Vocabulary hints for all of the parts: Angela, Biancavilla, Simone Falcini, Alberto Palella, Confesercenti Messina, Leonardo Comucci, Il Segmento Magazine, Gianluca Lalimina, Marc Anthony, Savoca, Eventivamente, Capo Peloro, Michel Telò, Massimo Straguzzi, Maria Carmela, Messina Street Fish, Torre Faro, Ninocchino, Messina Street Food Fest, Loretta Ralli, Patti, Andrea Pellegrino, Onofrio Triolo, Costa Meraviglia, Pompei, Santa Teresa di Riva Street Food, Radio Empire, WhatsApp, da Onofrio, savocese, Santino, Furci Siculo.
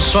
Non so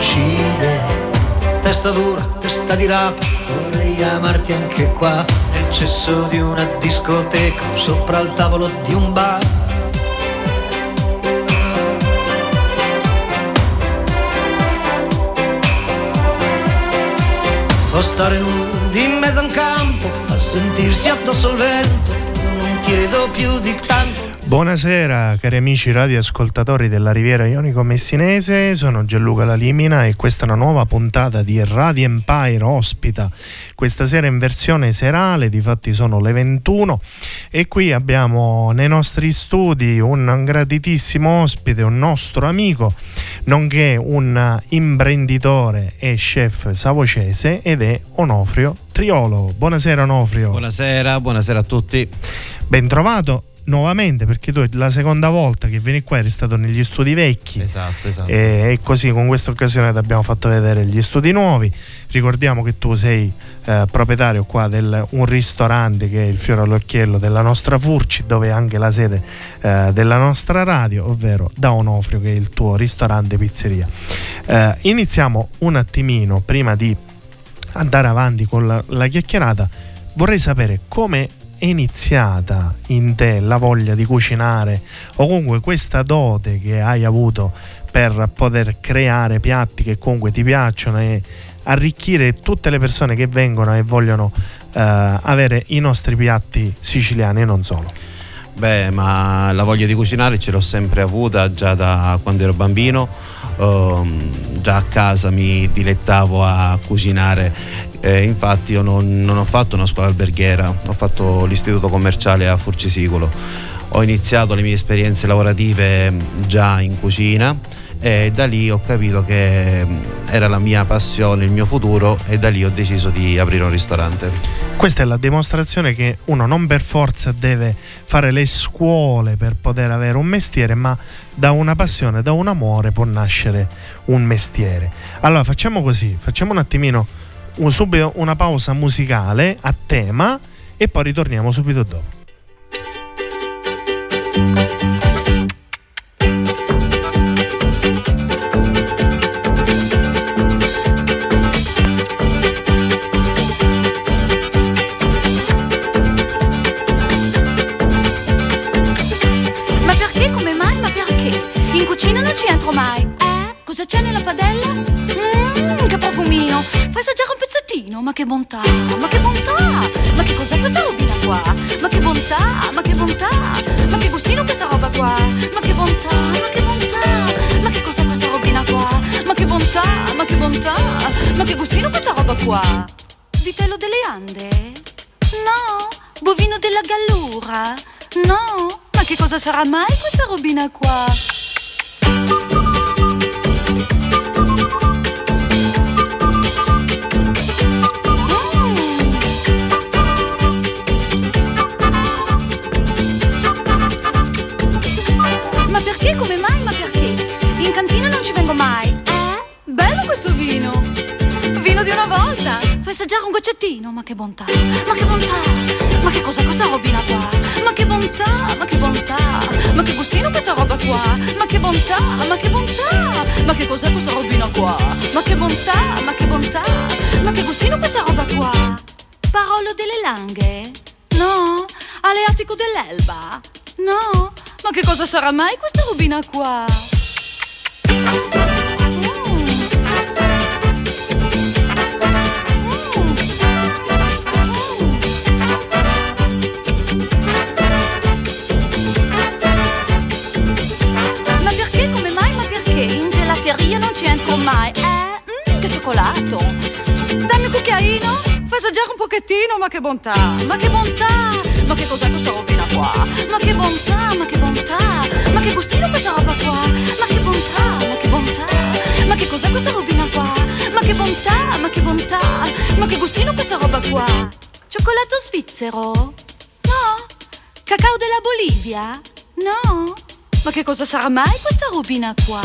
Uccide. Testa dura, testa di rapa, vorrei amarti anche qua, nel cesso di una discoteca, sopra il tavolo di un bar. O stare nudi in mezzo a un campo, a sentirsi addosso al vento, non chiedo più di tanto. Buonasera cari amici radioascoltatori della Riviera Ionico Messinese, sono Gianluca Lalimina e questa è una nuova puntata di Radio Empire ospita, questa sera in versione serale, difatti sono le 21 e qui abbiamo nei nostri studi un graditissimo ospite, un nostro amico, nonché un imprenditore e chef savocese ed è Onofrio Triolo. Buonasera Onofrio. Buonasera, buonasera a tutti. Ben trovato nuovamente, perché tu è la seconda volta che vieni qua, eri stato negli studi vecchi. Esatto. E così con questa occasione ti abbiamo fatto vedere gli studi nuovi. Ricordiamo che tu sei proprietario qua del un ristorante che è il fiore all'occhiello della nostra Furci, dove è anche la sede della nostra radio, ovvero da Onofrio, che è il tuo ristorante pizzeria. Iniziamo un attimino prima di andare avanti con la chiacchierata. Vorrei sapere come è iniziata in te la voglia di cucinare, o comunque questa dote che hai avuto per poter creare piatti che comunque ti piacciono e arricchire tutte le persone che vengono e vogliono avere i nostri piatti siciliani e non solo. Beh, ma la voglia di cucinare ce l'ho sempre avuta già da quando ero bambino, già a casa mi dilettavo a cucinare, infatti io non ho fatto una scuola alberghiera, ho fatto l'istituto commerciale a Furci Siculo, ho iniziato le mie esperienze lavorative già in cucina e da lì ho capito che era la mia passione, il mio futuro, e da lì ho deciso di aprire un ristorante. Questa è la dimostrazione che uno non per forza deve fare le scuole per poter avere un mestiere, ma da una passione, da un amore può nascere un mestiere. Allora facciamo così, facciamo un attimino subito una pausa musicale a tema e poi ritorniamo subito dopo. Ma che bontà, ma che bontà, ma che cos'è questa robina qua? Ma che bontà, ma che bontà, ma che gustino questa roba qua? Ma che bontà, ma che bontà, ma che cos'è questa robina qua? Ma che bontà, ma che bontà, ma che gustino questa roba qua? Vitello delle Ande? No, bovino della Gallura? No, ma che cosa sarà mai questa robina qua? Assaggiare un goccettino, ma che bontà, ma che bontà, ma che cos'è questa robina qua? Ma che bontà, ma che bontà, ma che gustino questa roba qua? Ma che bontà, ma che bontà, ma che cos'è questa robina qua? Ma che bontà, ma che bontà, ma che gustino questa roba qua? Parolo delle Langhe? No, Aleatico dell'Elba? No, ma che cosa sarà mai questa robina qua? Non ci entro mai, che cioccolato, dammi un cucchiaino, fai assaggiare un pochettino, ma che bontà, ma che bontà, ma che cos'è questa robina qua? Ma che bontà, ma che bontà, ma che gustino questa roba qua? Ma che bontà, ma che bontà, Cioccolato svizzero? No. Cacao della Bolivia? No. Ma che cosa sarà mai questa robina qua?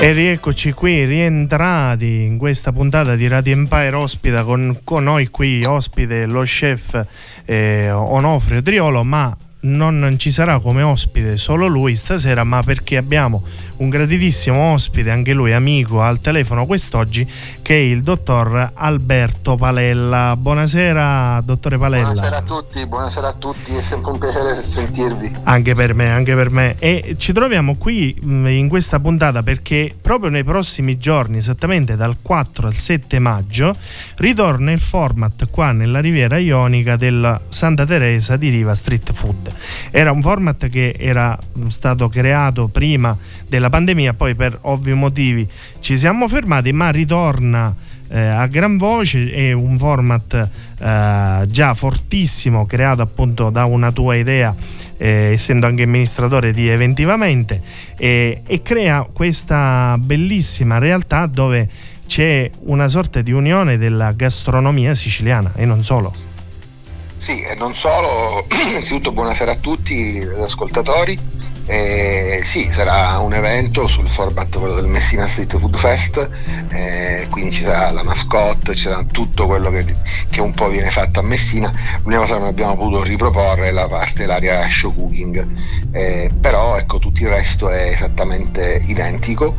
E rieccoci qui, rientrati in questa puntata di Radio Empire. Ospita con noi qui ospite lo chef Onofrio Triolo, ma non ci sarà come ospite solo lui stasera, ma perché abbiamo un graditissimo ospite, anche lui amico, al telefono quest'oggi, che è il dottor Alberto Palella. Buonasera, dottore Palella. Buonasera a tutti, è sempre un piacere sentirvi. Anche per me. E ci troviamo qui in questa puntata perché proprio nei prossimi giorni, esattamente dal 4 al 7 maggio, ritorna il format qua nella Riviera Ionica della Santa Teresa di Riva Street Food. Era un format che era stato creato prima della pandemia, poi per ovvi motivi ci siamo fermati, ma ritorna a gran voce. È un format già fortissimo, creato appunto da una tua idea, essendo anche amministratore di Eventivamente, e crea questa bellissima realtà dove c'è una sorta di unione della gastronomia siciliana e non solo. Sì, e non solo. Innanzitutto buonasera a tutti gli ascoltatori. Sì, sarà un evento sul format quello del Messina Street Food Fest, quindi ci sarà la mascotte, ci sarà tutto quello che un po' viene fatto a Messina. L'unica cosa che non abbiamo potuto riproporre è la parte dell'area show cooking, però ecco, tutto il resto è esattamente identico.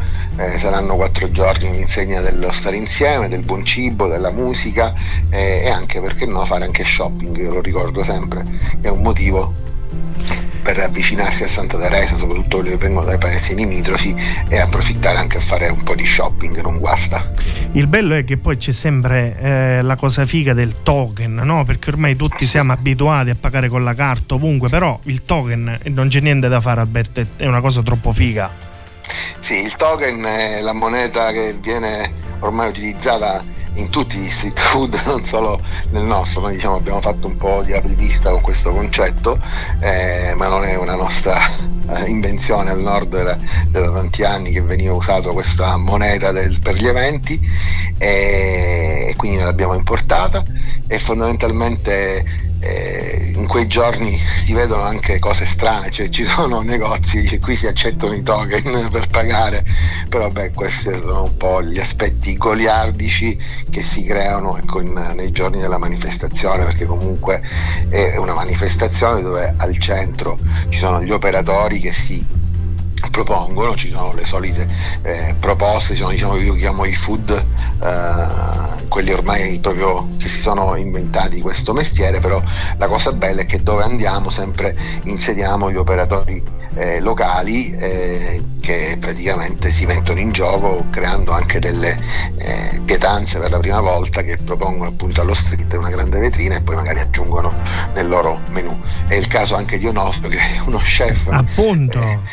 Saranno 4 giorni un'insegna dello stare insieme, del buon cibo, della musica, e anche, perché no, fare anche shopping. Lo ricordo sempre, è un motivo per avvicinarsi a Santa Teresa, soprattutto quelli che vengono dai paesi limitrofi, e approfittare anche a fare un po' di shopping, non guasta. Il bello è che poi c'è sempre la cosa figa del token, no? Perché ormai tutti siamo abituati a pagare con la carta ovunque, però il token non c'è niente da fare, Alberto, è una cosa troppo figa. Sì, il token è la moneta che viene ormai utilizzata in tutti gli street food, non solo nel nostro. Noi diciamo abbiamo fatto un po' di apripista con questo concetto, ma non è una nostra invenzione. Al nord da tanti anni che veniva usato questa moneta per gli eventi, e quindi noi l'abbiamo importata, e fondamentalmente in quei giorni si vedono anche cose strane, cioè ci sono negozi che qui si accettano i token per pagare, però beh, questi sono un po' gli aspetti goliardici che si creano, ecco, nei giorni della manifestazione, perché comunque è una manifestazione dove al centro ci sono gli operatori che si propongono, ci sono le solite proposte, ci sono, diciamo, io chiamo i food, quelli ormai proprio che si sono inventati questo mestiere. Però la cosa bella è che dove andiamo sempre insediamo gli operatori locali, che praticamente si mettono in gioco, creando anche delle pietanze per la prima volta, che propongono appunto allo street una grande vetrina e poi magari aggiungono nel loro menù. È il caso anche di Onofrio, che è uno chef appunto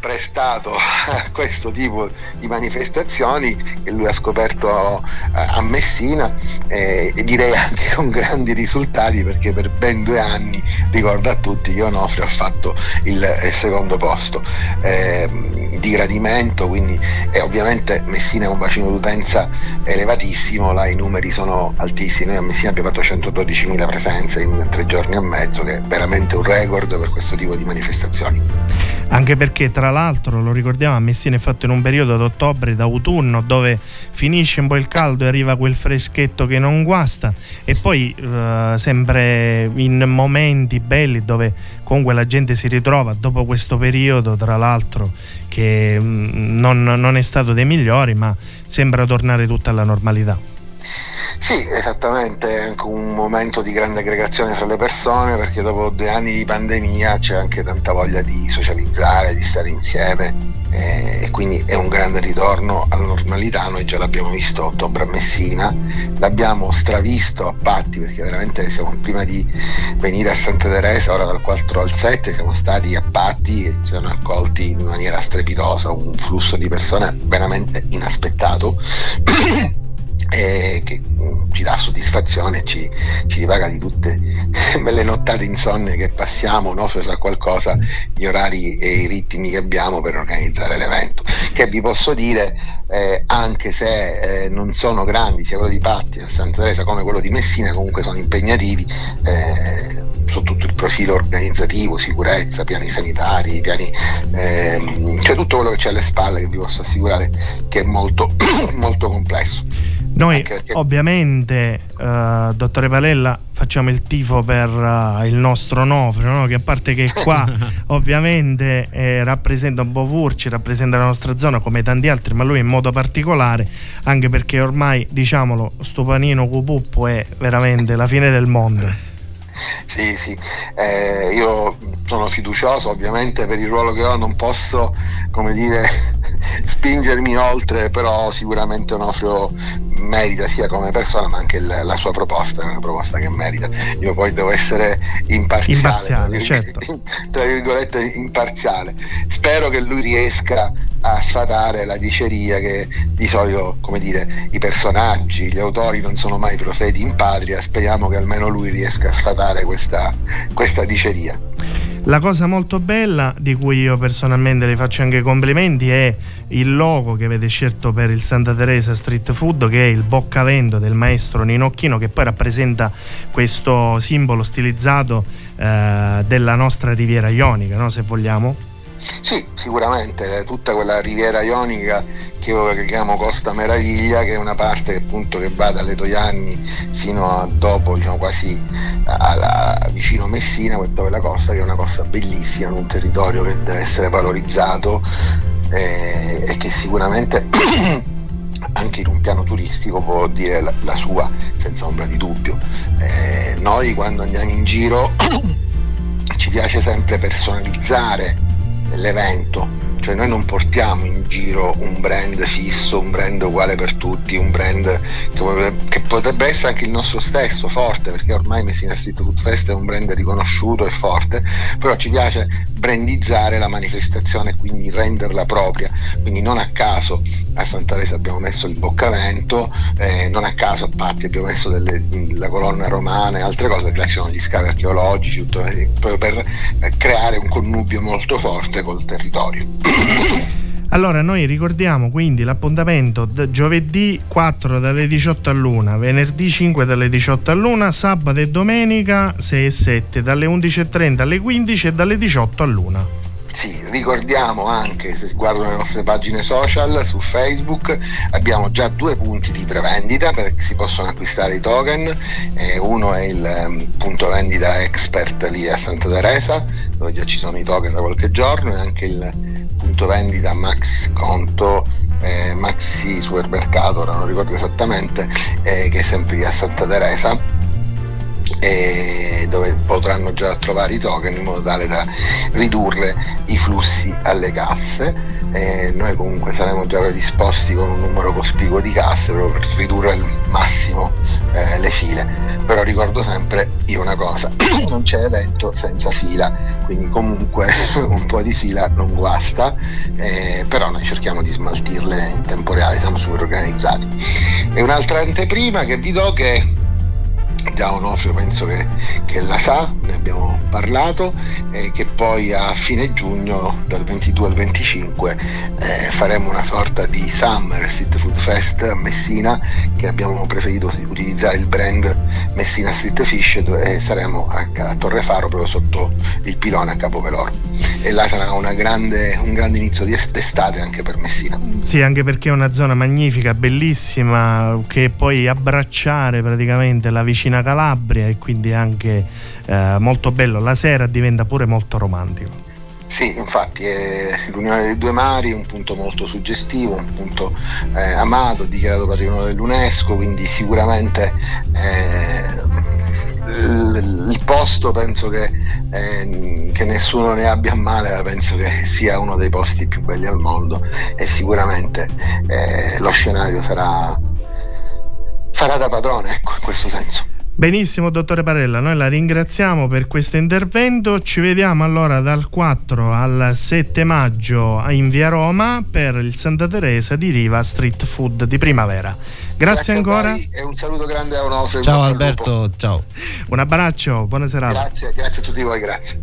prestato a questo tipo di manifestazioni, che lui ha scoperto a Messina, e direi anche con grandi risultati, perché per ben 2 anni, ricordo a tutti, che Onofrio ha fatto il secondo posto di gradimento, quindi ovviamente Messina è un bacino d'utenza elevatissimo, là i numeri sono altissimi. Noi a Messina abbiamo fatto 112.000 presenze in 3 giorni e mezzo, che è veramente un record per questo tipo di manifestazioni. Anche perché, tra l'altro, lo ricordiamo, a Messina è fatto in un periodo da ottobre, da autunno, dove finisce un po' il caldo e arriva quel freschetto che non guasta, e poi sempre in momenti belli dove comunque la gente si ritrova dopo questo periodo, tra l'altro, che non è stato dei migliori, ma sembra tornare tutta alla normalità. Sì, esattamente, è anche un momento di grande aggregazione fra le persone, perché dopo 2 anni di pandemia c'è anche tanta voglia di socializzare, di stare insieme, e quindi è un grande ritorno alla normalità. Noi già l'abbiamo visto a ottobre a Messina, l'abbiamo stravisto a Patti, perché veramente siamo, prima di venire a Santa Teresa, ora dal 4 al 7 siamo stati a Patti e ci sono accolti in maniera strepitosa, un flusso di persone veramente inaspettato e che ci dà soddisfazione, ci ripaga di tutte le nottate insonne che passiamo, no? Se sa qualcosa, gli orari e i ritmi che abbiamo per organizzare l'evento, che vi posso dire, anche se non sono grandi, sia quello di Patti a Santa Teresa come quello di Messina, comunque sono impegnativi su tutto il profilo organizzativo, sicurezza, piani sanitari, piani, cioè tutto quello che c'è alle spalle, che vi posso assicurare che è molto, molto complesso. Noi ovviamente, dottore Palella, facciamo il tifo per il nostro Onofrio, no? Che a parte che qua ovviamente rappresenta un po' Furci, rappresenta la nostra zona come tanti altri, ma lui in modo particolare, anche perché ormai, diciamolo, sto panino cupuppo è veramente la fine del mondo. Sì, io sono fiducioso, ovviamente per il ruolo che ho non posso, come dire, spingermi oltre, però sicuramente Onofrio merita, sia come persona ma anche la sua proposta, è una proposta che merita. Io poi devo essere imparziale, certo, tra virgolette imparziale. Spero che lui riesca a sfatare la diceria che di solito, come dire, i personaggi, gli autori non sono mai profeti in patria. Speriamo che almeno lui riesca a sfatare questa diceria. La cosa molto bella, di cui io personalmente le faccio anche complimenti, è il logo che avete scelto per il Santa Teresa Street Food, che è il boccavento del maestro Ninocchino, che poi rappresenta questo simbolo stilizzato della nostra Riviera Ionica, no? Se vogliamo. Sì, sicuramente, tutta quella riviera ionica che io chiamo Costa Meraviglia, che è una parte appunto che va dalle Toianni sino a dopo, diciamo, quasi vicino Messina, quella costa che è una costa bellissima, un territorio che deve essere valorizzato e che sicuramente anche in un piano turistico può dire la sua, senza ombra di dubbio. Noi quando andiamo in giro ci piace sempre personalizzare l'evento, cioè noi non portiamo in giro un brand fisso, un brand uguale per tutti, un brand che potrebbe essere anche il nostro stesso, forte, perché ormai Messina Street Food Fest è un brand riconosciuto e forte, però ci piace brandizzare la manifestazione e quindi renderla propria. Quindi non a caso a Santa Teresa abbiamo messo il boccavento, non a caso a Patti abbiamo messo la colonna romana e altre cose, perché sono gli scavi archeologici, tutto, proprio per creare un connubio molto forte col territorio. Allora, noi ricordiamo quindi l'appuntamento giovedì 4 dalle 18 all'1, venerdì 5 dalle 18 all'1, sabato e domenica 6 e 7 dalle 11:30 alle 15 e dalle 18 all'1. Sì, ricordiamo anche, se si guardano le nostre pagine social, su Facebook abbiamo già 2 punti di prevendita perché si possono acquistare i token. Uno è il punto vendita expert lì a Santa Teresa, dove già ci sono i token da qualche giorno, e anche il punto vendita Max Conto, Maxi Supermercato, ora non ricordo esattamente, che è sempre lì a Santa Teresa, e dove potranno già trovare i token in modo tale da ridurre i flussi alle casse. Noi comunque saremo già predisposti con un numero cospicuo di casse proprio per ridurre al massimo le file. Però ricordo sempre io una cosa: non c'è evento senza fila, quindi comunque un po' di fila non guasta, però noi cerchiamo di smaltirle in tempo reale, siamo super organizzati. E un'altra anteprima che vi do, che da Onofrio penso che la sa, ne abbiamo parlato, che poi a fine giugno, dal 22 al 25, faremo una sorta di Summer Street Food Fest a Messina, che abbiamo preferito utilizzare il brand Messina Street Fish, e saremo a Torre Faro, proprio sotto il pilone a Capo Peloro, e là sarà un grande inizio d'estate anche per Messina. Sì, anche perché è una zona magnifica, bellissima, che puoi abbracciare praticamente la vicina Calabria, e quindi anche molto bello, la sera diventa pure molto romantico. Sì, infatti è l'unione dei due mari, un punto molto suggestivo, un punto amato, dichiarato patrimonio dell'UNESCO, quindi sicuramente il posto penso che nessuno ne abbia a male, penso che sia uno dei posti più belli al mondo e sicuramente lo scenario farà da padrone, ecco, in questo senso. Benissimo, dottore Palella, noi la ringraziamo per questo intervento. Ci vediamo allora dal 4 al 7 maggio in via Roma per il Santa Teresa di Riva Street Food di primavera. Grazie ancora e un saluto grande a Onofrio. Ciao Alberto, ciao. Un abbraccio, buona serata. Grazie a tutti voi, grazie.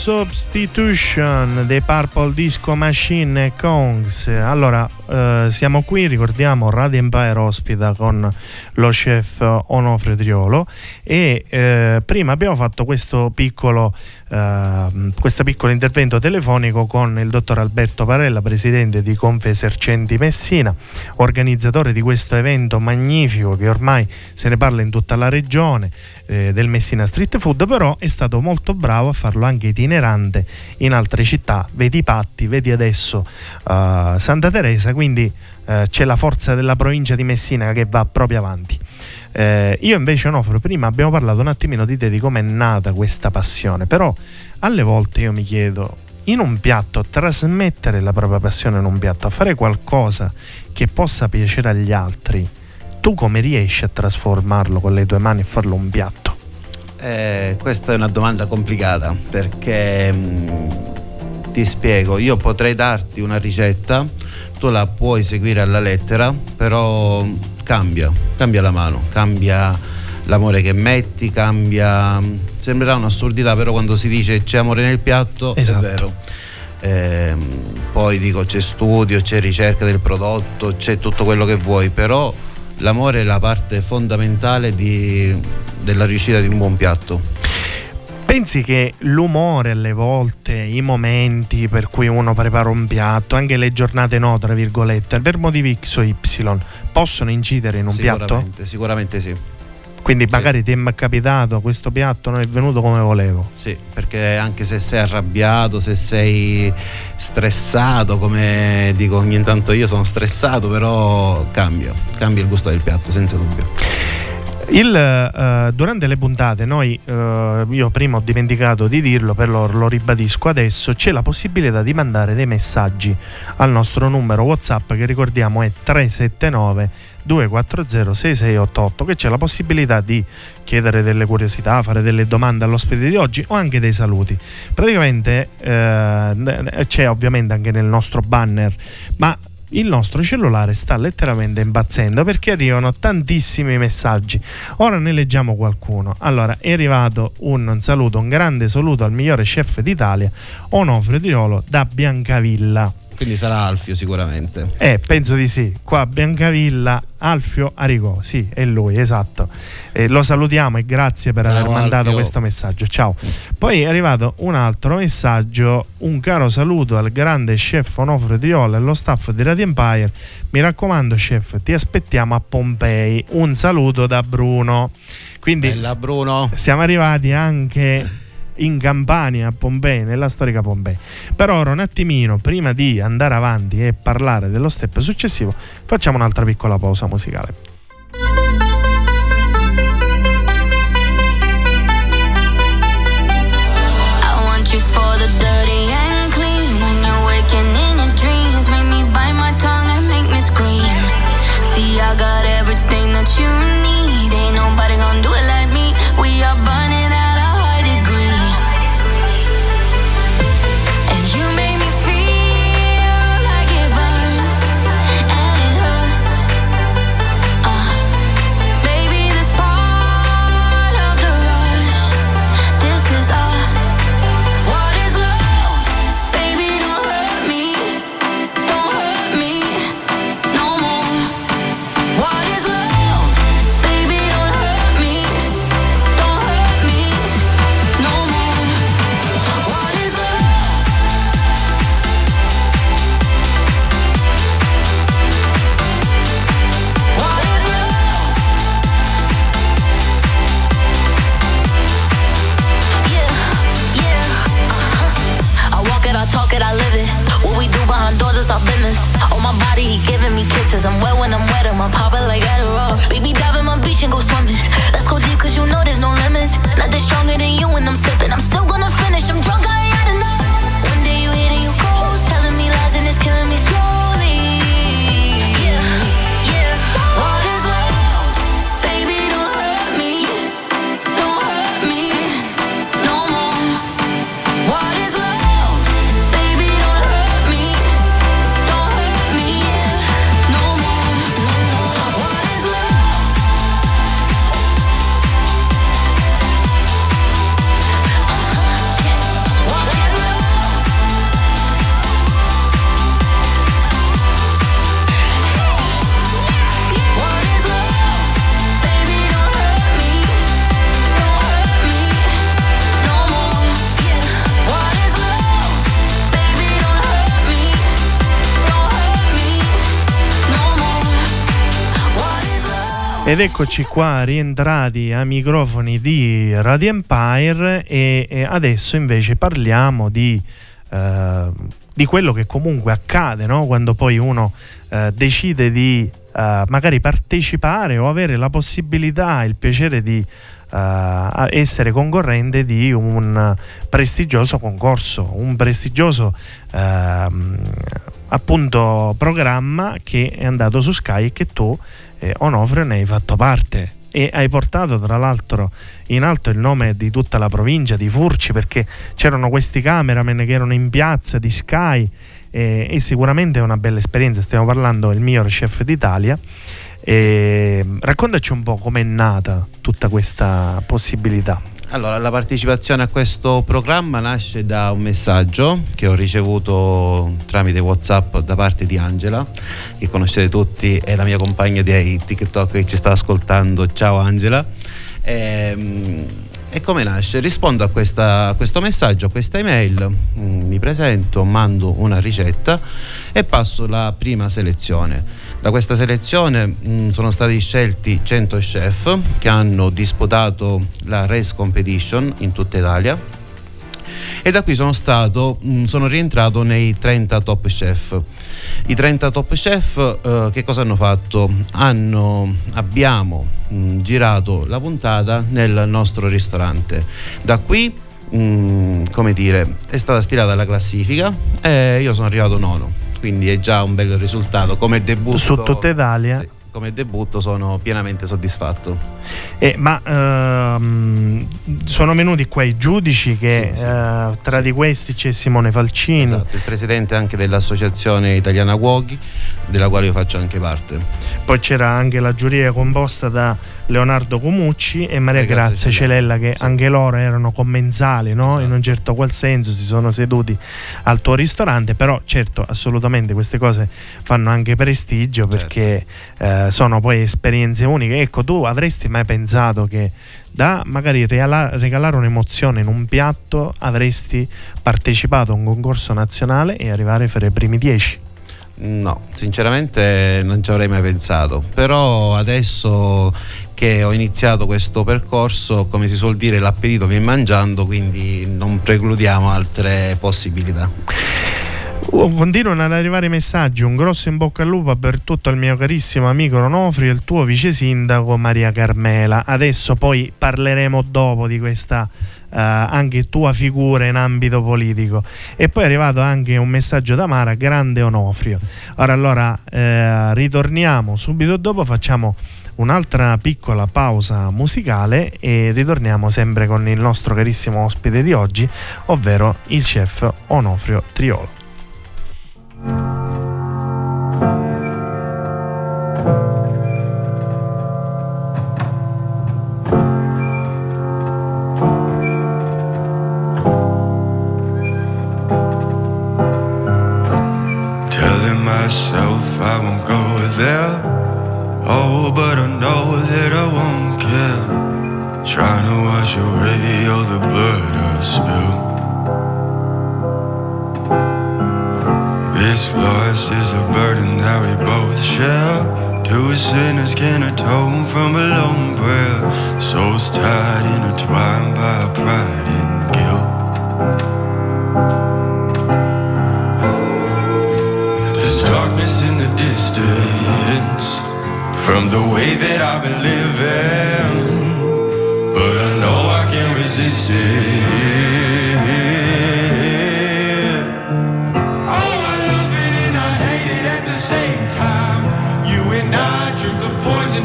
Substitution dei Purple Disco Machine Kongs. Allora, siamo qui, ricordiamo, Radio Empire ospita con lo chef Onofrio Triolo e prima abbiamo fatto questo piccolo intervento telefonico con il dottor Alberto Palella, presidente di Confesercenti Messina, organizzatore di questo evento magnifico che ormai se ne parla in tutta la regione, del Messina Street Food, però è stato molto bravo a farlo anche itinerante in altre città, vedi Patti, vedi adesso Santa Teresa, quindi c'è la forza della provincia di Messina che va proprio avanti. Io invece, Onofrio, prima abbiamo parlato un attimino di te, di come è nata questa passione, però alle volte io mi chiedo, in un piatto trasmettere la propria passione, in un piatto a fare qualcosa che possa piacere agli altri, tu come riesci a trasformarlo con le tue mani e farlo un piatto? Questa è una domanda complicata perché ti spiego, io potrei darti una ricetta, tu la puoi seguire alla lettera, però cambia la mano, cambia l'amore che metti, cambia, sembrerà un'assurdità, però quando si dice c'è amore nel piatto, esatto, è vero. Poi dico c'è studio, c'è ricerca del prodotto, c'è tutto quello che vuoi, però l'amore è la parte fondamentale della riuscita di un buon piatto. Pensi che l'umore, alle volte, i momenti per cui uno prepara un piatto, anche le giornate no, tra virgolette, per motivi X o Y, possono incidere in un piatto? Sicuramente sì. Quindi magari sì, ti è capitato, questo piatto non è venuto come volevo. Sì, perché anche se sei arrabbiato, se sei stressato, come dico ogni tanto io sono stressato, però cambia il gusto del piatto, senza dubbio. Durante le puntate io prima ho dimenticato di dirlo, però lo ribadisco adesso: c'è la possibilità di mandare dei messaggi al nostro numero WhatsApp, che ricordiamo è 379 240 6688, che c'è la possibilità di chiedere delle curiosità, fare delle domande all'ospite di oggi o anche dei saluti. Praticamente c'è ovviamente anche nel nostro banner, ma il nostro cellulare sta letteralmente impazzendo perché arrivano tantissimi messaggi. Ora ne leggiamo qualcuno. Allora, è arrivato un grande saluto al migliore chef d'Italia, Onofrio Triolo, da Biancavilla. Quindi sarà Alfio sicuramente. Penso di sì. Qua a Biancavilla, Alfio Arigò, sì, è lui, esatto. Lo salutiamo e grazie per aver mandato questo messaggio. Ciao. Poi è arrivato un altro messaggio: un caro saluto al grande chef Onofrio Triolo e allo staff di Radio Empire. Mi raccomando, chef, ti aspettiamo a Pompei. Un saluto da Bruno. Quindi bella, Bruno. Siamo arrivati anche in Campania, a Pompei, nella storica Pompei. Per ora un attimino, prima di andare avanti e parlare dello step successivo, facciamo un'altra piccola pausa musicale. Ed eccoci qua, rientrati a microfoni di Radio Empire, e adesso invece parliamo di quello che comunque accade, no? Quando poi uno decide di magari partecipare o avere la possibilità, il piacere di essere concorrente di un prestigioso concorso, un prestigioso appunto programma che è andato su Sky e che tu, Onofrio, ne hai fatto parte e hai portato tra l'altro in alto il nome di tutta la provincia di Furci, perché c'erano questi cameraman che erano in piazza di Sky, e sicuramente è una bella esperienza. Stiamo parlando del miglior chef d'Italia. Raccontaci un po' com'è nata tutta questa possibilità. Allora, la partecipazione a questo programma nasce da un messaggio che ho ricevuto tramite WhatsApp da parte di Angela, che conoscete tutti, è la mia compagna di TikTok che ci sta ascoltando. Ciao Angela. E come nasce? Rispondo a questo messaggio, a questa email, mi presento, mando una ricetta e passo la prima selezione. Da questa selezione sono stati scelti 100 chef che hanno disputato la race competition in tutta Italia, e da qui sono rientrato nei 30 top chef. I 30 top chef che cosa hanno fatto? Abbiamo girato la puntata nel nostro ristorante. Da qui è stata stilata la classifica e io sono arrivato nono, quindi è già un bel risultato come debutto su tutta Italia. Sì, come debutto sono pienamente soddisfatto. Sono venuti quei giudici che sì. Di questi c'è Simone Falcini, esatto, il presidente anche dell'associazione italiana Cuochi, della quale io faccio anche parte. Poi c'era anche la giuria composta da Leonardo Comucci e Maria Grazia Celella, che sì, anche loro erano commensali, no? Esatto. In un certo qual senso si sono seduti al tuo ristorante, però certo, assolutamente queste cose fanno anche prestigio, certo, perché sono poi esperienze uniche. Ecco, tu avresti mai pensato che da magari regalare un'emozione in un piatto avresti partecipato a un concorso nazionale e arrivare fra i primi 10? No, sinceramente non ci avrei mai pensato, però adesso che ho iniziato questo percorso, come si suol dire, l'appetito viene mangiando, quindi non precludiamo altre possibilità. Continuano ad arrivare messaggi, un grosso in bocca al lupo per tutto al mio carissimo amico Onofrio e il tuo vice sindaco Maria Carmela. Adesso poi parleremo dopo di questa anche tua figura in ambito politico. E poi è arrivato anche un messaggio da Mara, grande Onofrio. Ora allora ritorniamo subito dopo, facciamo un'altra piccola pausa musicale e ritorniamo sempre con il nostro carissimo ospite di oggi, ovvero il chef Onofrio Triolo. Telling myself I won't go there, oh, but I know that I won't care. Trying to wash away all the blood I spilled. This loss is a burden that we both share. Two sinners can atone from a lone prayer. Souls tied, intertwined by pride and guilt. There's darkness in the distance from the way that I've been living, but I know I can't resist it.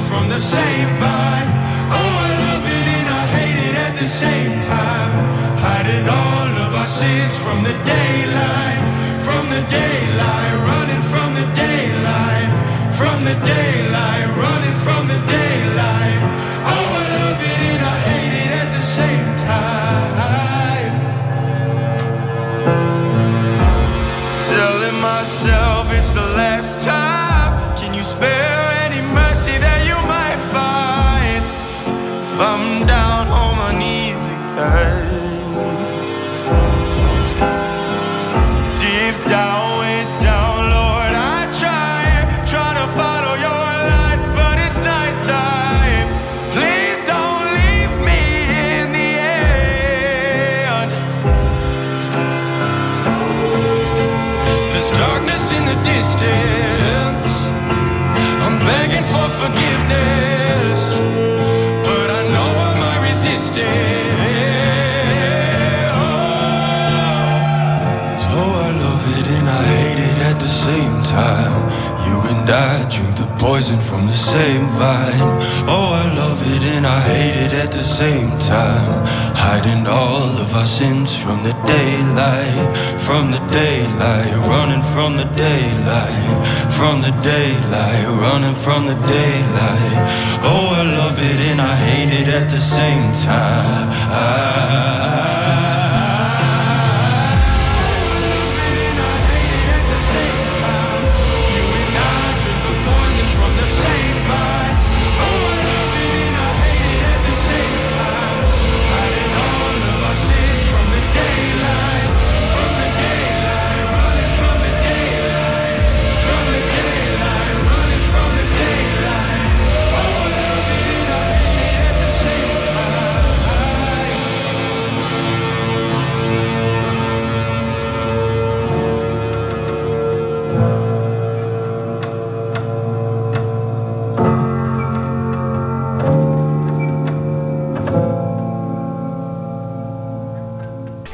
From the same vine. Oh, I love it and I hate it at the same time. Hiding all of our sins from the daylight. From the daylight, running from the daylight. From the daylight, running from the daylight. Oh, I love it and I hate it at the same time. Telling myself it's the last time. Can you spare? If I'm down on my knees again, deep down, way down, Lord, I try to follow your light. and I drink the poison from the same vine. Oh, I love it and I hate it at the same time. Hiding all of our sins from the daylight, from the daylight. Running from the daylight, from the daylight. Running from the daylight. Oh, I love it and I hate it at the same time.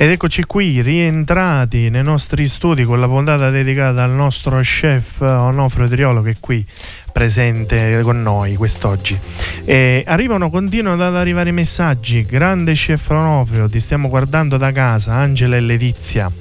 Ed eccoci qui, rientrati nei nostri studi con la puntata dedicata al nostro chef Onofrio Triolo, che è qui presente con noi quest'oggi. Continuano ad arrivare messaggi. Grande chef Onofrio, ti stiamo guardando da casa, Angela e Letizia.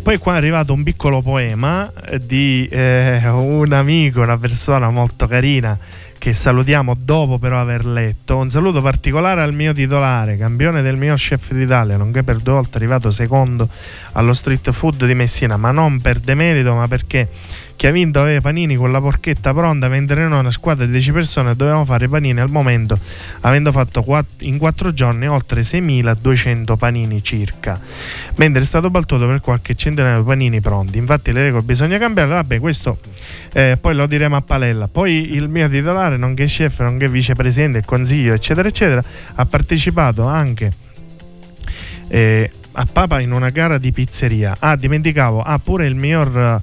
Poi qua è arrivato un piccolo poema di un amico, una persona molto carina, che salutiamo dopo però aver letto. Un saluto particolare al mio titolare, campione del mio chef d'Italia, nonché per 2 volte arrivato secondo allo street food di Messina, ma non per demerito, ma perché chi ha vinto aveva i panini con la porchetta pronta, mentre noi, una squadra di 10 persone, dovevamo fare i panini al momento, avendo fatto in 4 giorni oltre 6.200 panini circa, mentre è stato battuto per qualche centinaio di panini pronti. Infatti le regole bisogna cambiare, vabbè, questo poi lo diremo a Palella. Poi il mio titolare, nonché chef, nonché vicepresidente del consiglio, eccetera eccetera, ha partecipato anche a Papa in una gara di pizzeria. Pure il miglior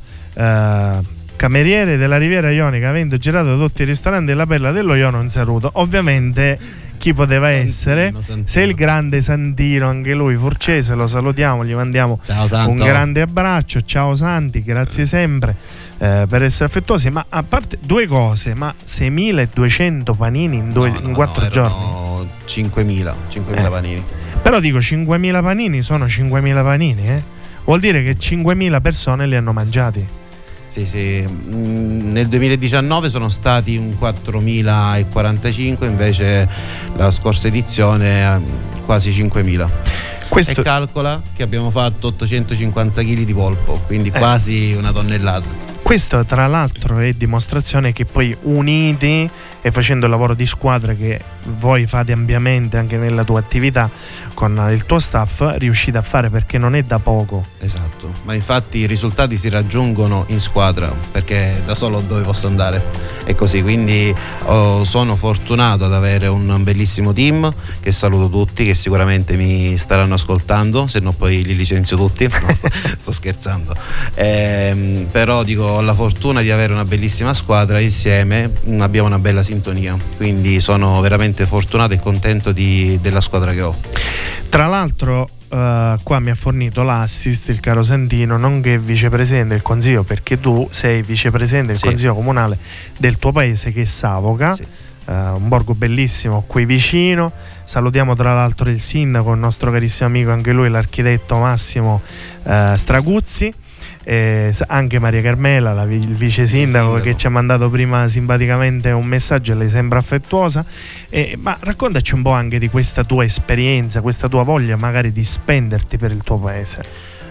cameriere della Riviera Ionica, avendo girato tutti i ristoranti della Perla dello Iono, un saluto. Ovviamente chi poteva essere Santino. Se il grande Santino, anche lui furcese, lo salutiamo, gli mandiamo un grande abbraccio. Ciao Santi, grazie sempre per essere affettuosi. Ma a parte 2 cose, ma 6.200 panini in 4 giorni? No, 5.000 panini. Però dico 5.000 panini sono 5.000 panini, Vuol dire che 5.000 persone li hanno mangiati. Sì. Nel 2019 sono stati un 4.045, invece la scorsa edizione quasi 5.000. Questo... E calcola che abbiamo fatto 850 kg di polpo, quindi quasi una tonnellata. Questo tra l'altro è dimostrazione che poi, uniti e facendo il lavoro di squadra che voi fate ampiamente anche nella tua attività con il tuo staff, riuscite a fare, perché non è da poco. Esatto, ma infatti i risultati si raggiungono in squadra, perché da solo dove posso andare? È così, quindi sono fortunato ad avere un bellissimo team, che saluto tutti, che sicuramente mi staranno ascoltando, se no poi li licenzio tutti. No, sto scherzando, però dico, ho la fortuna di avere una bellissima squadra, insieme abbiamo una bella sintonia, quindi sono veramente fortunato e contento della squadra che ho. Tra l'altro qua mi ha fornito l'assist il caro Santino, nonché vicepresidente del consiglio, perché tu sei vicepresidente del consiglio comunale del tuo paese, che è Savoca. Sì. Un borgo bellissimo qui vicino. Salutiamo tra l'altro il sindaco, il nostro carissimo amico, anche lui l'architetto Massimo Straguzzi, anche Maria Carmela, il vice sindaco, che ci ha mandato prima simpaticamente un messaggio, e lei sembra affettuosa. Ma raccontaci un po' anche di questa tua esperienza, questa tua voglia magari di spenderti per il tuo paese.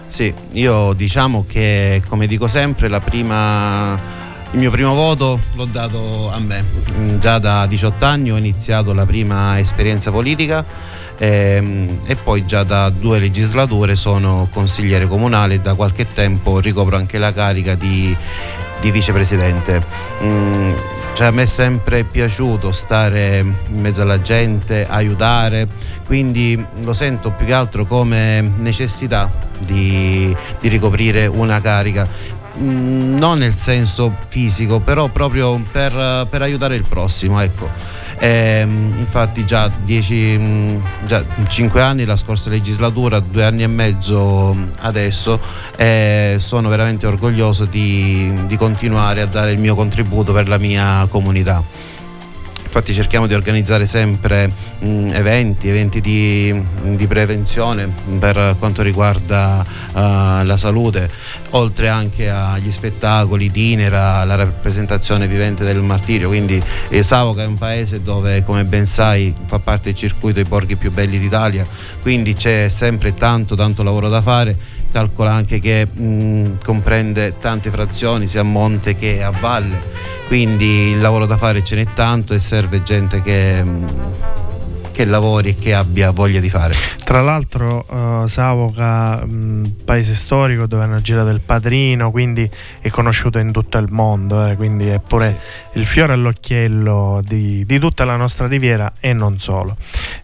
Sì, io diciamo che, come dico sempre, il mio primo voto l'ho dato a me. Già da 18 anni ho iniziato la prima esperienza politica, e poi già da 2 legislature sono consigliere comunale, e da qualche tempo ricopro anche la carica di vicepresidente. A me è sempre piaciuto stare in mezzo alla gente, aiutare, quindi lo sento più che altro come necessità di ricoprire una carica. Non nel senso fisico, però proprio per aiutare il prossimo, ecco. Infatti già 5 anni, la scorsa legislatura, 2 anni e mezzo adesso, sono veramente orgoglioso di continuare a dare il mio contributo per la mia comunità. Infatti cerchiamo di organizzare sempre eventi di prevenzione per quanto riguarda la salute, oltre anche agli spettacoli d'Inera, la rappresentazione vivente del martirio. Quindi Savoca è un paese dove, come ben sai, fa parte del circuito dei borghi più belli d'Italia, quindi c'è sempre tanto lavoro da fare. Calcola anche che comprende tante frazioni, sia a monte che a valle, quindi il lavoro da fare ce n'è tanto e serve gente che lavori e che abbia voglia di fare. Tra l'altro Savoca, paese storico dove è una gira del Padrino, quindi è conosciuto in tutto il mondo, quindi è pure il fiore all'occhiello di tutta la nostra riviera e non solo.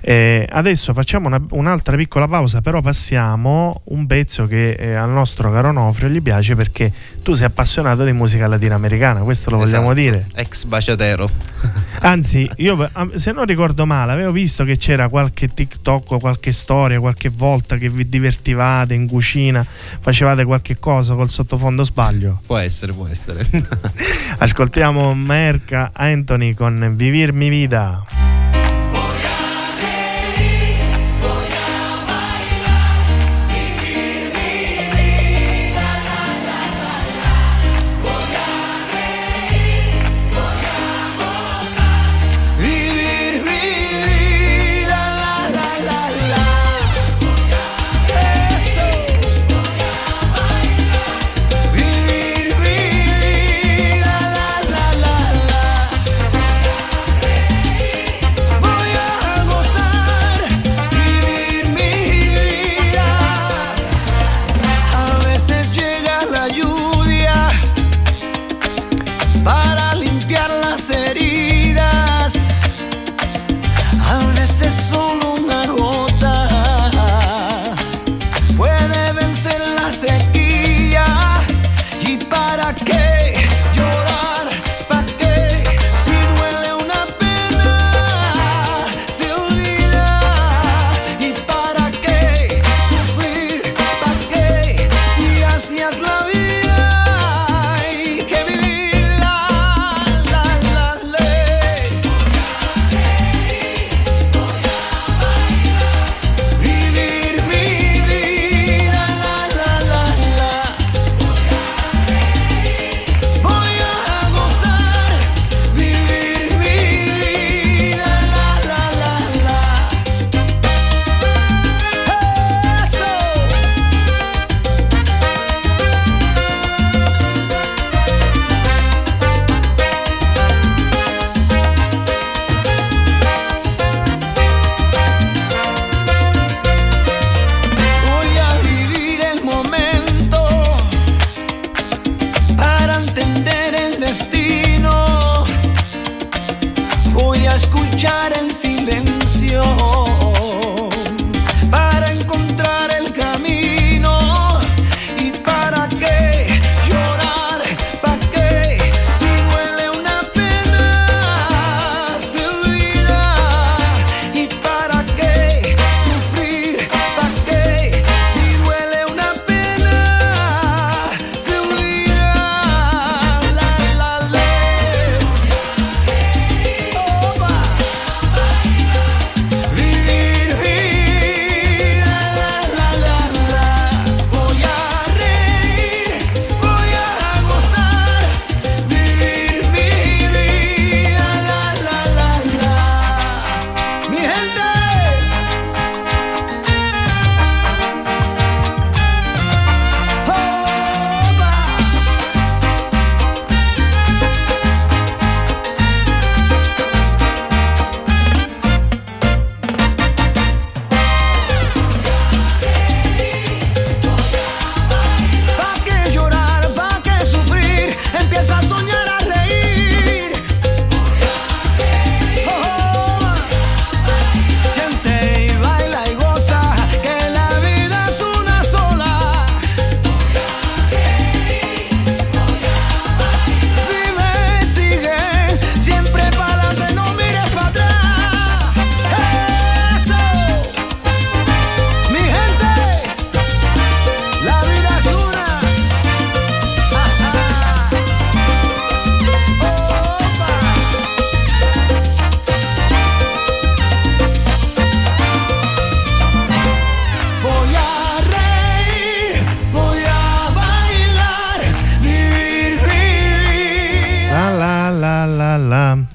Adesso facciamo un'altra piccola pausa, però passiamo un pezzo che al nostro caro Onofrio gli piace, perché tu sei appassionato di musica latinoamericana, questo lo vogliamo dire. Ex baciatero. Anzi, io se non ricordo male avevo visto che c'era qualche TikTok o qualche storia qualche volta che vi divertivate in cucina, facevate qualche cosa col sottofondo, sbaglio? Può essere Ascoltiamo Marc Anthony con Vivir mi vida.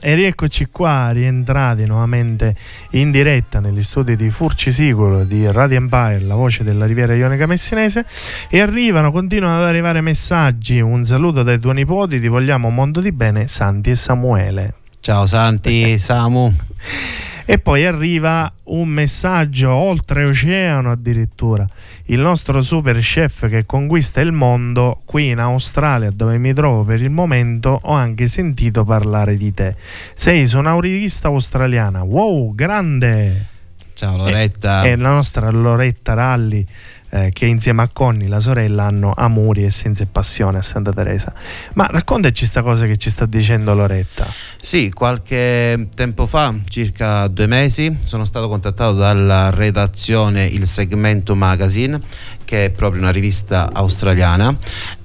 E rieccoci qua, rientrati nuovamente in diretta negli studi di Furci Siculo di Radio Empire, la voce della Riviera Ionica Messinese, e continuano ad arrivare messaggi. Un saluto dai tuoi nipoti, ti vogliamo un mondo di bene, Santi e Samuele. Ciao Santi, Samu. E poi arriva un messaggio oltreoceano addirittura. Il nostro super chef che conquista il mondo, qui in Australia dove mi trovo per il momento, ho anche sentito parlare di te. Sei su un'aurivista australiana. Wow, grande! Ciao Loretta. È la nostra Loretta Ralli, che insieme a Conny, la sorella, hanno amori, essenza e passione a Santa Teresa. Ma raccontaci sta cosa che ci sta dicendo Loretta. Sì, qualche tempo fa, circa 2 mesi, sono stato contattato dalla redazione Il Segmento Magazine, che è proprio una rivista australiana,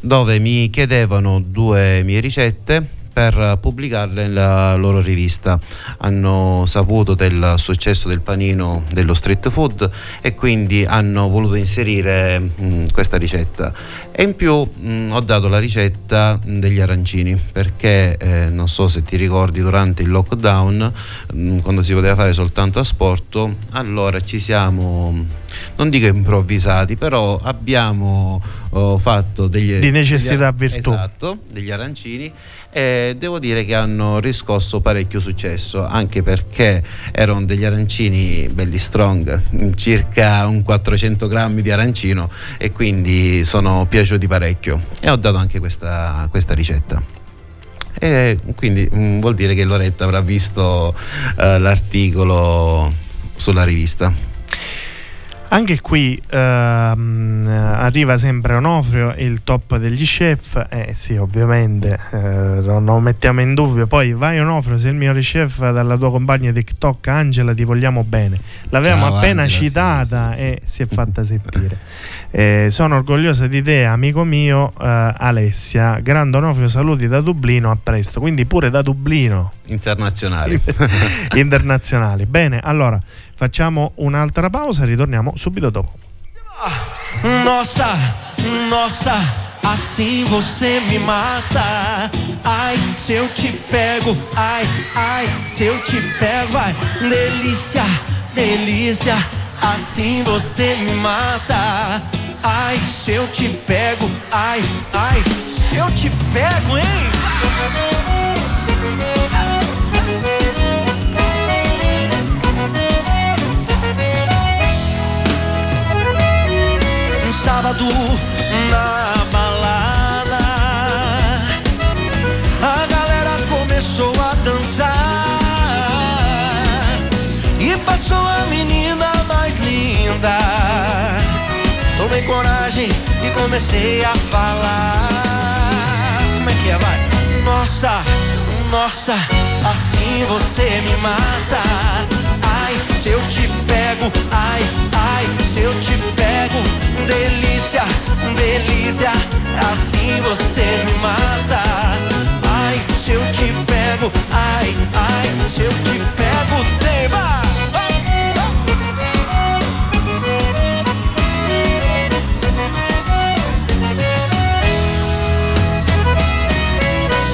dove mi chiedevano 2 mie ricette per pubblicarle nella loro rivista. Hanno saputo del successo del panino dello street food e quindi hanno voluto inserire questa ricetta, e in più ho dato la ricetta degli arancini, perché non so se ti ricordi, durante il lockdown, quando si poteva fare soltanto a sporto, allora ci siamo, non dico improvvisati, però abbiamo fatto di necessità virtù, esatto, degli arancini, e devo dire che hanno riscosso parecchio successo, anche perché erano degli arancini belli strong, circa un 400 grammi di arancino, e quindi sono piaciuti parecchio, e ho dato anche questa ricetta. E quindi vuol dire che Loretta avrà visto l'articolo sulla rivista. Anche qui arriva sempre Onofrio, il top degli chef, sì, ovviamente, non lo mettiamo in dubbio. Poi vai Onofrio, sei il mio chef, dalla tua compagna TikTok Angela, ti vogliamo bene. L'avevamo ciao, appena Angela, citata, sì. E si è fatta sentire. Sono orgogliosa di te, amico mio, Alessia. Grande Onofrio, saluti da Dublino, a presto. Quindi pure da Dublino. Internazionali. Bene, allora facciamo un'altra pausa e ritorniamo subito dopo. Nossa, nossa, assim você me mata. Ai, se eu te pego, ai, ai, se eu te pego, ai. Delícia, delícia, assim você me mata. Ai, se eu te pego, ai, ai, se eu te pego, hein? Sábado na balada, a galera começou a dançar e passou a menina mais linda. Tomei coragem e comecei a falar. Como é que é, vai? Nossa, nossa, assim você me mata. Se eu te pego, ai, ai, se eu te pego, delícia, delícia, assim você me mata. Ai, se eu te pego, ai, ai, se eu te pego, tema.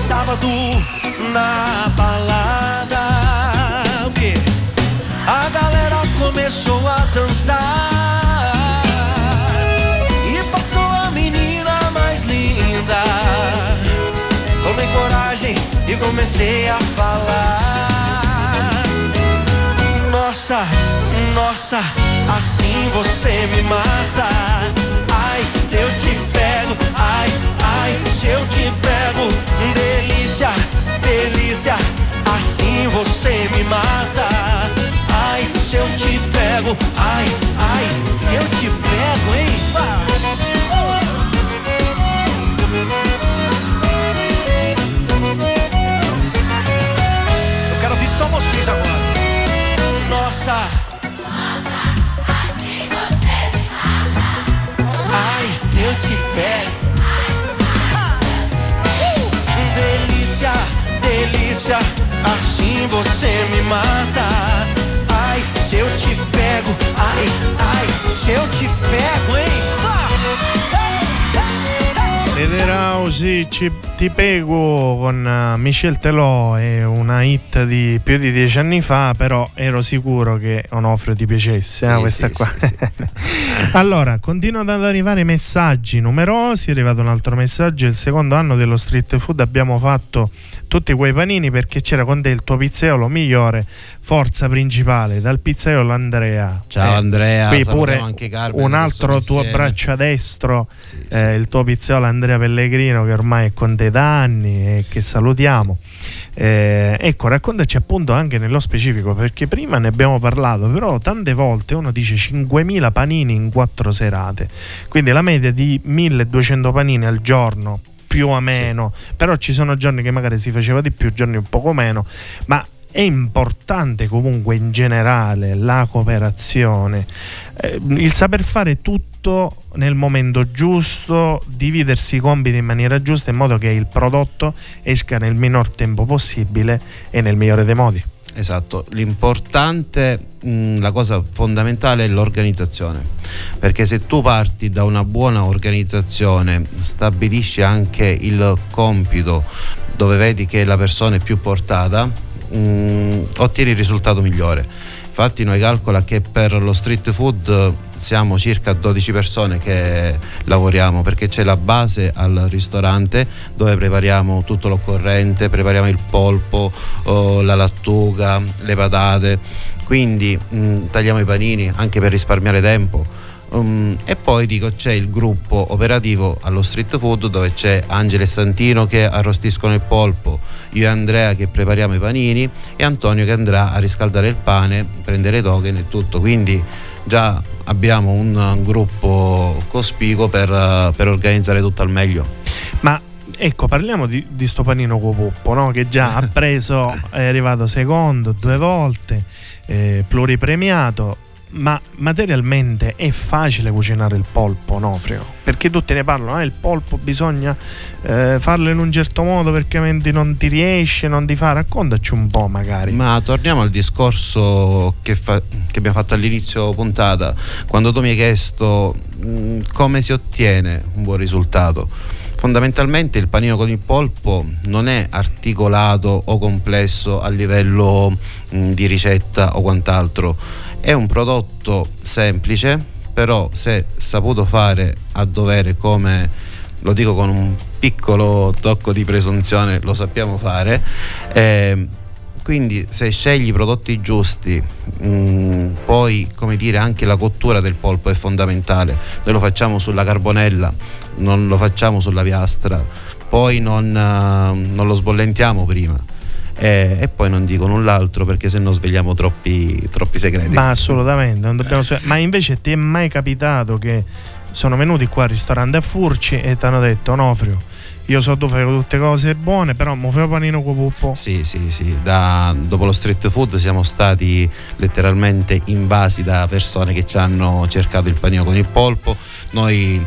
Sábado na começou a dançar e passou a menina mais linda. Tomei coragem e comecei a falar. Nossa, nossa, assim você me mata. Ai, se eu te pego, ai, ai, se eu te pego. Delícia, delícia, assim você me mata. Ai, se eu te pego, ai, ai, se eu te pego, hein? Eu quero ouvir só vocês agora. Nossa, nossa, assim você me mata. Ai, se eu te pego. Delícia, delícia, assim você me mata. Ai, se eu te pego, ai, ai, se eu te pego, hein? Ah! Lederausi ti pego con Michel Telò, è una hit di più di 10 anni fa, però ero sicuro che Onofrio ti piacesse, sì, questa sì, qua. Sì, sì. Allora, continuano ad arrivare messaggi numerosi, è arrivato un altro messaggio: il secondo anno dello street food abbiamo fatto tutti quei panini perché c'era con te il tuo pizzaiolo migliore, forza principale, dal pizzaiolo Andrea. Ciao Andrea, qui pure anche Carmen, un altro tuo braccio destro, sì, sì. Il tuo pizzaiolo Andrea Pellegrino, che ormai è con te da anni e che salutiamo. Ecco, raccontaci appunto anche nello specifico, perché prima ne abbiamo parlato, però tante volte uno dice 5.000 panini in 4 serate, quindi la media di 1.200 panini al giorno più o meno, sì. Però ci sono giorni che magari si faceva di più, giorni un poco meno, ma è importante comunque in generale la cooperazione, il saper fare tutto nel momento giusto, dividersi i compiti in maniera giusta in modo che il prodotto esca nel minor tempo possibile e nel migliore dei modi. Esatto, l'importante, la cosa fondamentale è l'organizzazione, perché se tu parti da una buona organizzazione, stabilisci anche il compito dove vedi che la persona è più portata, ottieni il risultato migliore. Infatti noi calcola che per lo street food siamo circa 12 persone che lavoriamo, perché c'è la base al ristorante dove prepariamo tutto l'occorrente, prepariamo il polpo, la lattuga, le patate, quindi tagliamo i panini anche per risparmiare tempo, e poi c'è il gruppo operativo allo street food dove c'è Angela e Santino che arrostiscono il polpo, io e Andrea che prepariamo i panini e Antonio che andrà a riscaldare il pane, prendere i token e tutto, quindi già abbiamo un gruppo cospicuo per organizzare tutto al meglio. Ma ecco, parliamo di sto panino co poppo, no? Che già ha preso, è arrivato secondo 2 volte, pluripremiato. Ma materialmente è facile cucinare il polpo, Onofrio? Perché tutti ne parlano, il polpo bisogna farlo in un certo modo perché non ti riesce, non ti fa. Raccontaci un po' magari. Ma torniamo al discorso che abbiamo fatto all'inizio puntata, quando tu mi hai chiesto come si ottiene un buon risultato. Fondamentalmente il panino con il polpo non è articolato o complesso a livello di ricetta o quant'altro. È un prodotto semplice, però se saputo fare a dovere, come lo dico con un piccolo tocco di presunzione, lo sappiamo fare, quindi se scegli i prodotti giusti, poi anche la cottura del polpo è fondamentale. Noi lo facciamo sulla carbonella, non lo facciamo sulla piastra, poi non lo sbollentiamo prima. E poi non dico null'altro perché se no svegliamo troppi segreti. Ma assolutamente non dobbiamo. Ma invece ti è mai capitato che sono venuti qua al ristorante a Furci e ti hanno detto: Onofrio, io so tu fai tutte cose buone, però mo fai panino co poppo? Sì, dopo lo street food siamo stati letteralmente invasi da persone che ci hanno cercato il panino con il polpo. Noi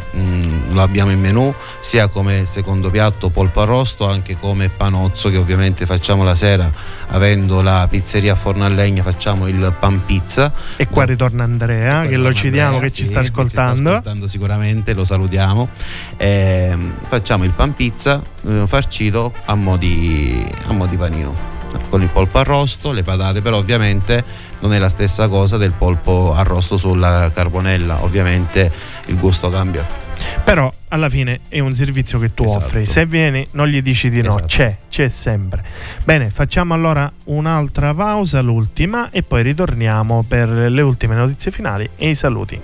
lo abbiamo in menù sia come secondo piatto polpo arrosto, anche come panozzo, che ovviamente facciamo la sera, avendo la pizzeria a forno a legna facciamo il pan pizza. E qua ritorna Andrea, che lo citiamo, che ci sta ascoltando. Sicuramente lo salutiamo. Facciamo il pan pizza farcito a mo' di panino con il polpo arrosto, le patate, però ovviamente non è la stessa cosa del polpo arrosto sulla carbonella, ovviamente il gusto cambia, però alla fine è un servizio che tu offri, se vieni non gli dici di no, c'è sempre. Bene, facciamo allora un'altra pausa, l'ultima, e poi ritorniamo per le ultime notizie finali e i saluti.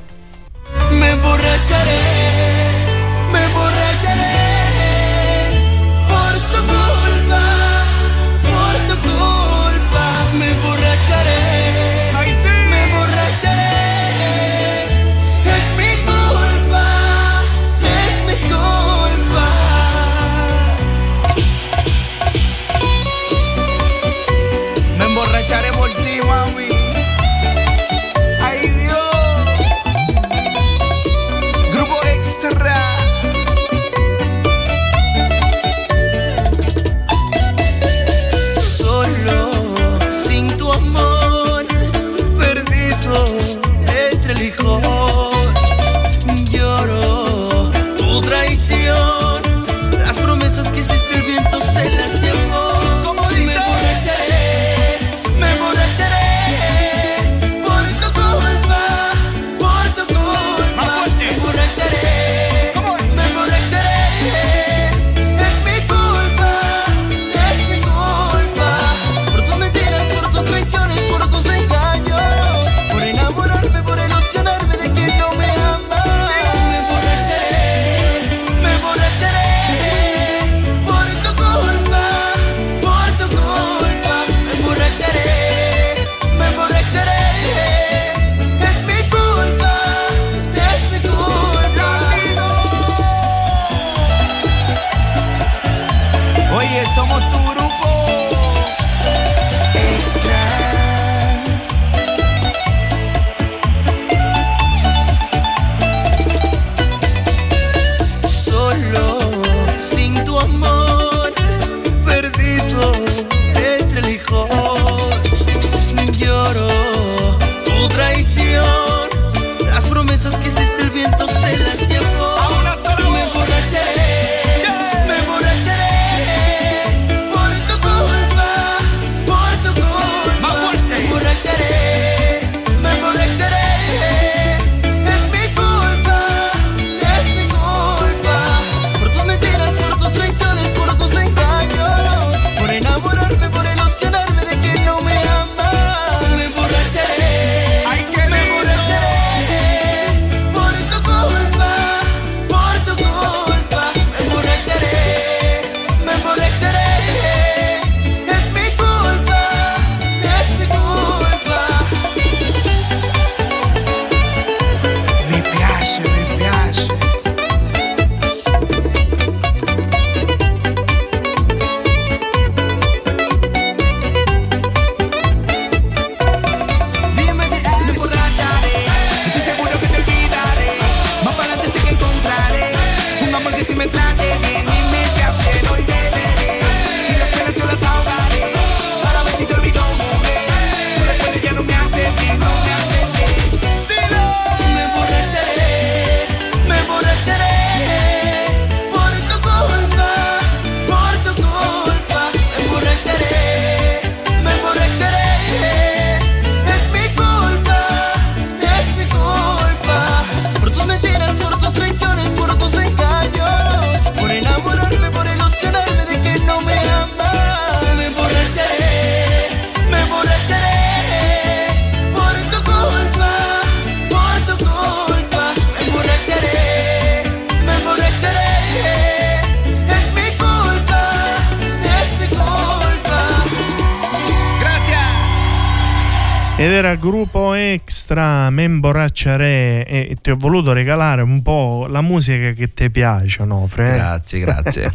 Ed era il gruppo Extra, Memboracciare, e ti ho voluto regalare un po' la musica che ti piace, Onofrio. Grazie, grazie.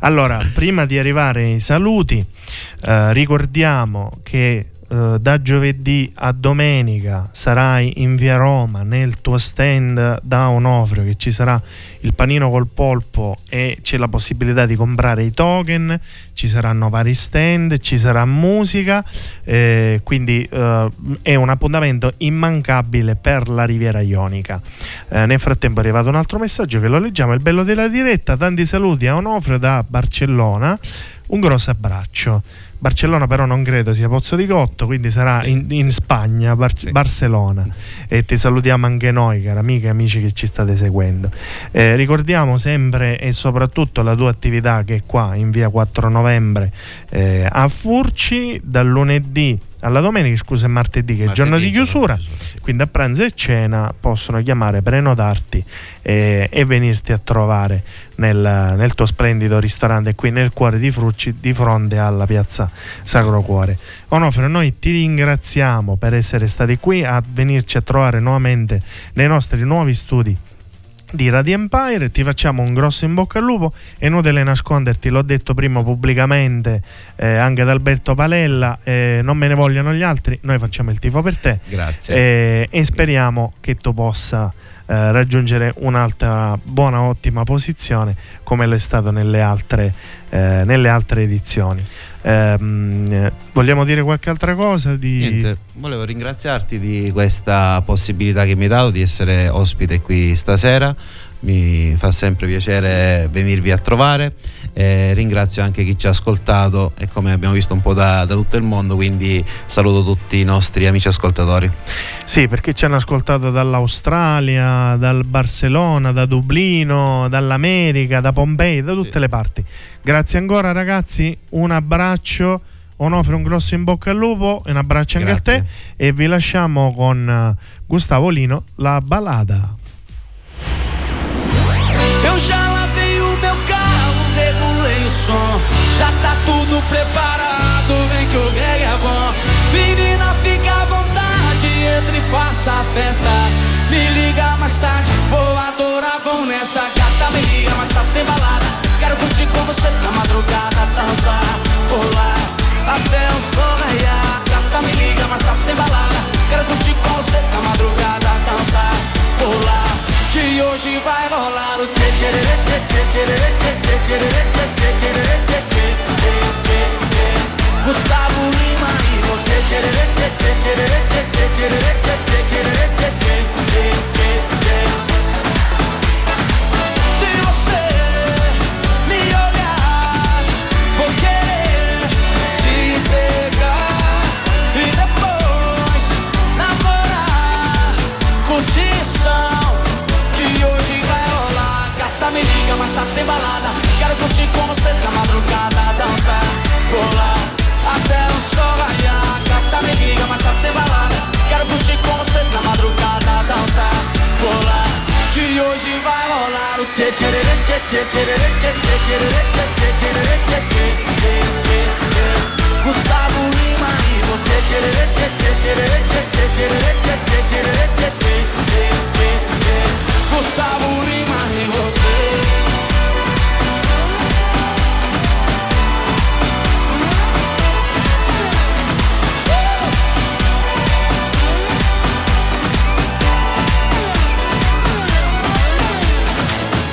Allora, prima di arrivare ai saluti, ricordiamo che da giovedì a domenica sarai in via Roma nel tuo stand da Onofrio, che ci sarà il panino col polpo e c'è la possibilità di comprare i token, ci saranno vari stand, ci sarà musica, quindi è un appuntamento immancabile per la Riviera Ionica. Nel frattempo è arrivato un altro messaggio che lo leggiamo. Il bello della diretta, tanti saluti a Onofrio da Barcellona, un grosso abbraccio. Barcellona però non credo sia Pozzo di Gotto, quindi sarà in Spagna, sì. Barcellona. E ti salutiamo anche noi, cari amiche e amici che ci state seguendo. Ricordiamo sempre e soprattutto la tua attività che è qua in via 4 novembre a Furci, dal lunedì alla domenica, scusa, martedì che è giorno di chiusura, quindi a pranzo e cena possono chiamare, prenotarti e venirti a trovare nel tuo splendido ristorante qui nel cuore di Furci, di fronte alla piazza Sacro Cuore. Onofrio, noi ti ringraziamo per essere stati qui a venirci a trovare nuovamente nei nostri nuovi studi di Radio Empire, ti facciamo un grosso in bocca al lupo. È inutile nasconderti, l'ho detto prima pubblicamente anche ad Alberto Palella, non me ne vogliono gli altri, noi facciamo il tifo per te. Grazie. E speriamo che tu possa raggiungere un'altra buona, ottima posizione come lo è stato nelle altre edizioni. Vogliamo dire qualche altra cosa? Niente, volevo ringraziarti di questa possibilità che mi hai dato di essere ospite qui stasera, mi fa sempre piacere venirvi a trovare. Ringrazio anche chi ci ha ascoltato e come abbiamo visto un po' da tutto il mondo, quindi saluto tutti i nostri amici ascoltatori. Sì, perché ci hanno ascoltato dall'Australia, dal Barcellona, da Dublino, dall'America, da Pompei, da tutte le parti. Grazie ancora ragazzi, un abbraccio. Onofrio, un grosso in bocca al lupo e un abbraccio anche a te, e vi lasciamo con Gustavo Lino, La Balada. Eu já lavei o meu carro, regulei o som, já tá tudo preparado, vem que o Greg é bom. Menina, fica à vontade, entre e faça a festa. Me liga mais tarde, vou adorar, vão nessa. Gata, me liga mais tarde, tem balada. Quero curtir com você na madrugada, dançar, pular, até o sol raiar. Gata, me liga mais tarde, tem balada. Quero curtir com você na madrugada, dançar, pular, que hoje vai rolar o tchê tchê tchê tchê tchê tchê tchê. Gustavo Lima e você tchê tchê tchê tchê tchê tchê tchê. Se você me olhar, vou querer te pegar e depois namorar, curtição. Me liga, mas tá sem balada. Quero curtir com você na madrugada, dançar, pular, até o sol raiar. Gata, me liga, mas tá sem balada. Quero curtir com você na madrugada, dançar, pular, que hoje vai rolar o tchê tchê tchê tchê tchê tchê tchê tchê tchê tchê tchê tchê. Gustavo Lima e você tchê tchê tchê tchê tchê tchê tchê tchê. Gustavo Lima e você.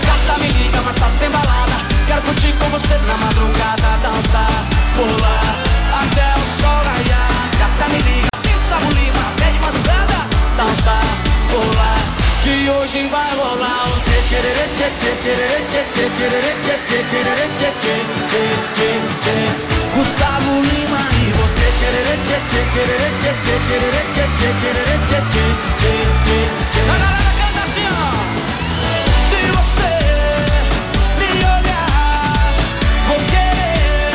Gata, me liga, mas tá Gustavo Lima e você. A galera canta assim, ó. Se você me olhar, vou querer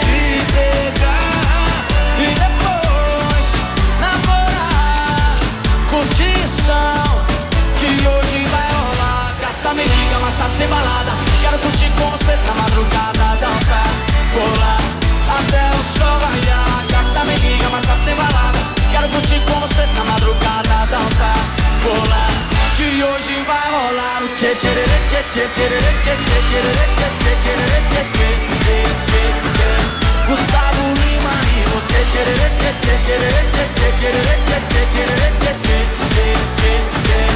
te pegar e depois namorar. Curtição que hoje vai rolar. Gata me diga, mas tá de balada. Quero curtir com você na madrugada, dançar, colar até o sol raiar, gata me liga, mas tá sem balada. Quero curtir com você na madrugada, dançar, bolar, que hoje vai rolar o tchê tchê tchê tchê tchê tchê tchê. Gustavo Lima e você tchê tchê tchê tchê tchê tchê tchê tchê tchê tchê tchê tchê tchê tchê tchê tchê.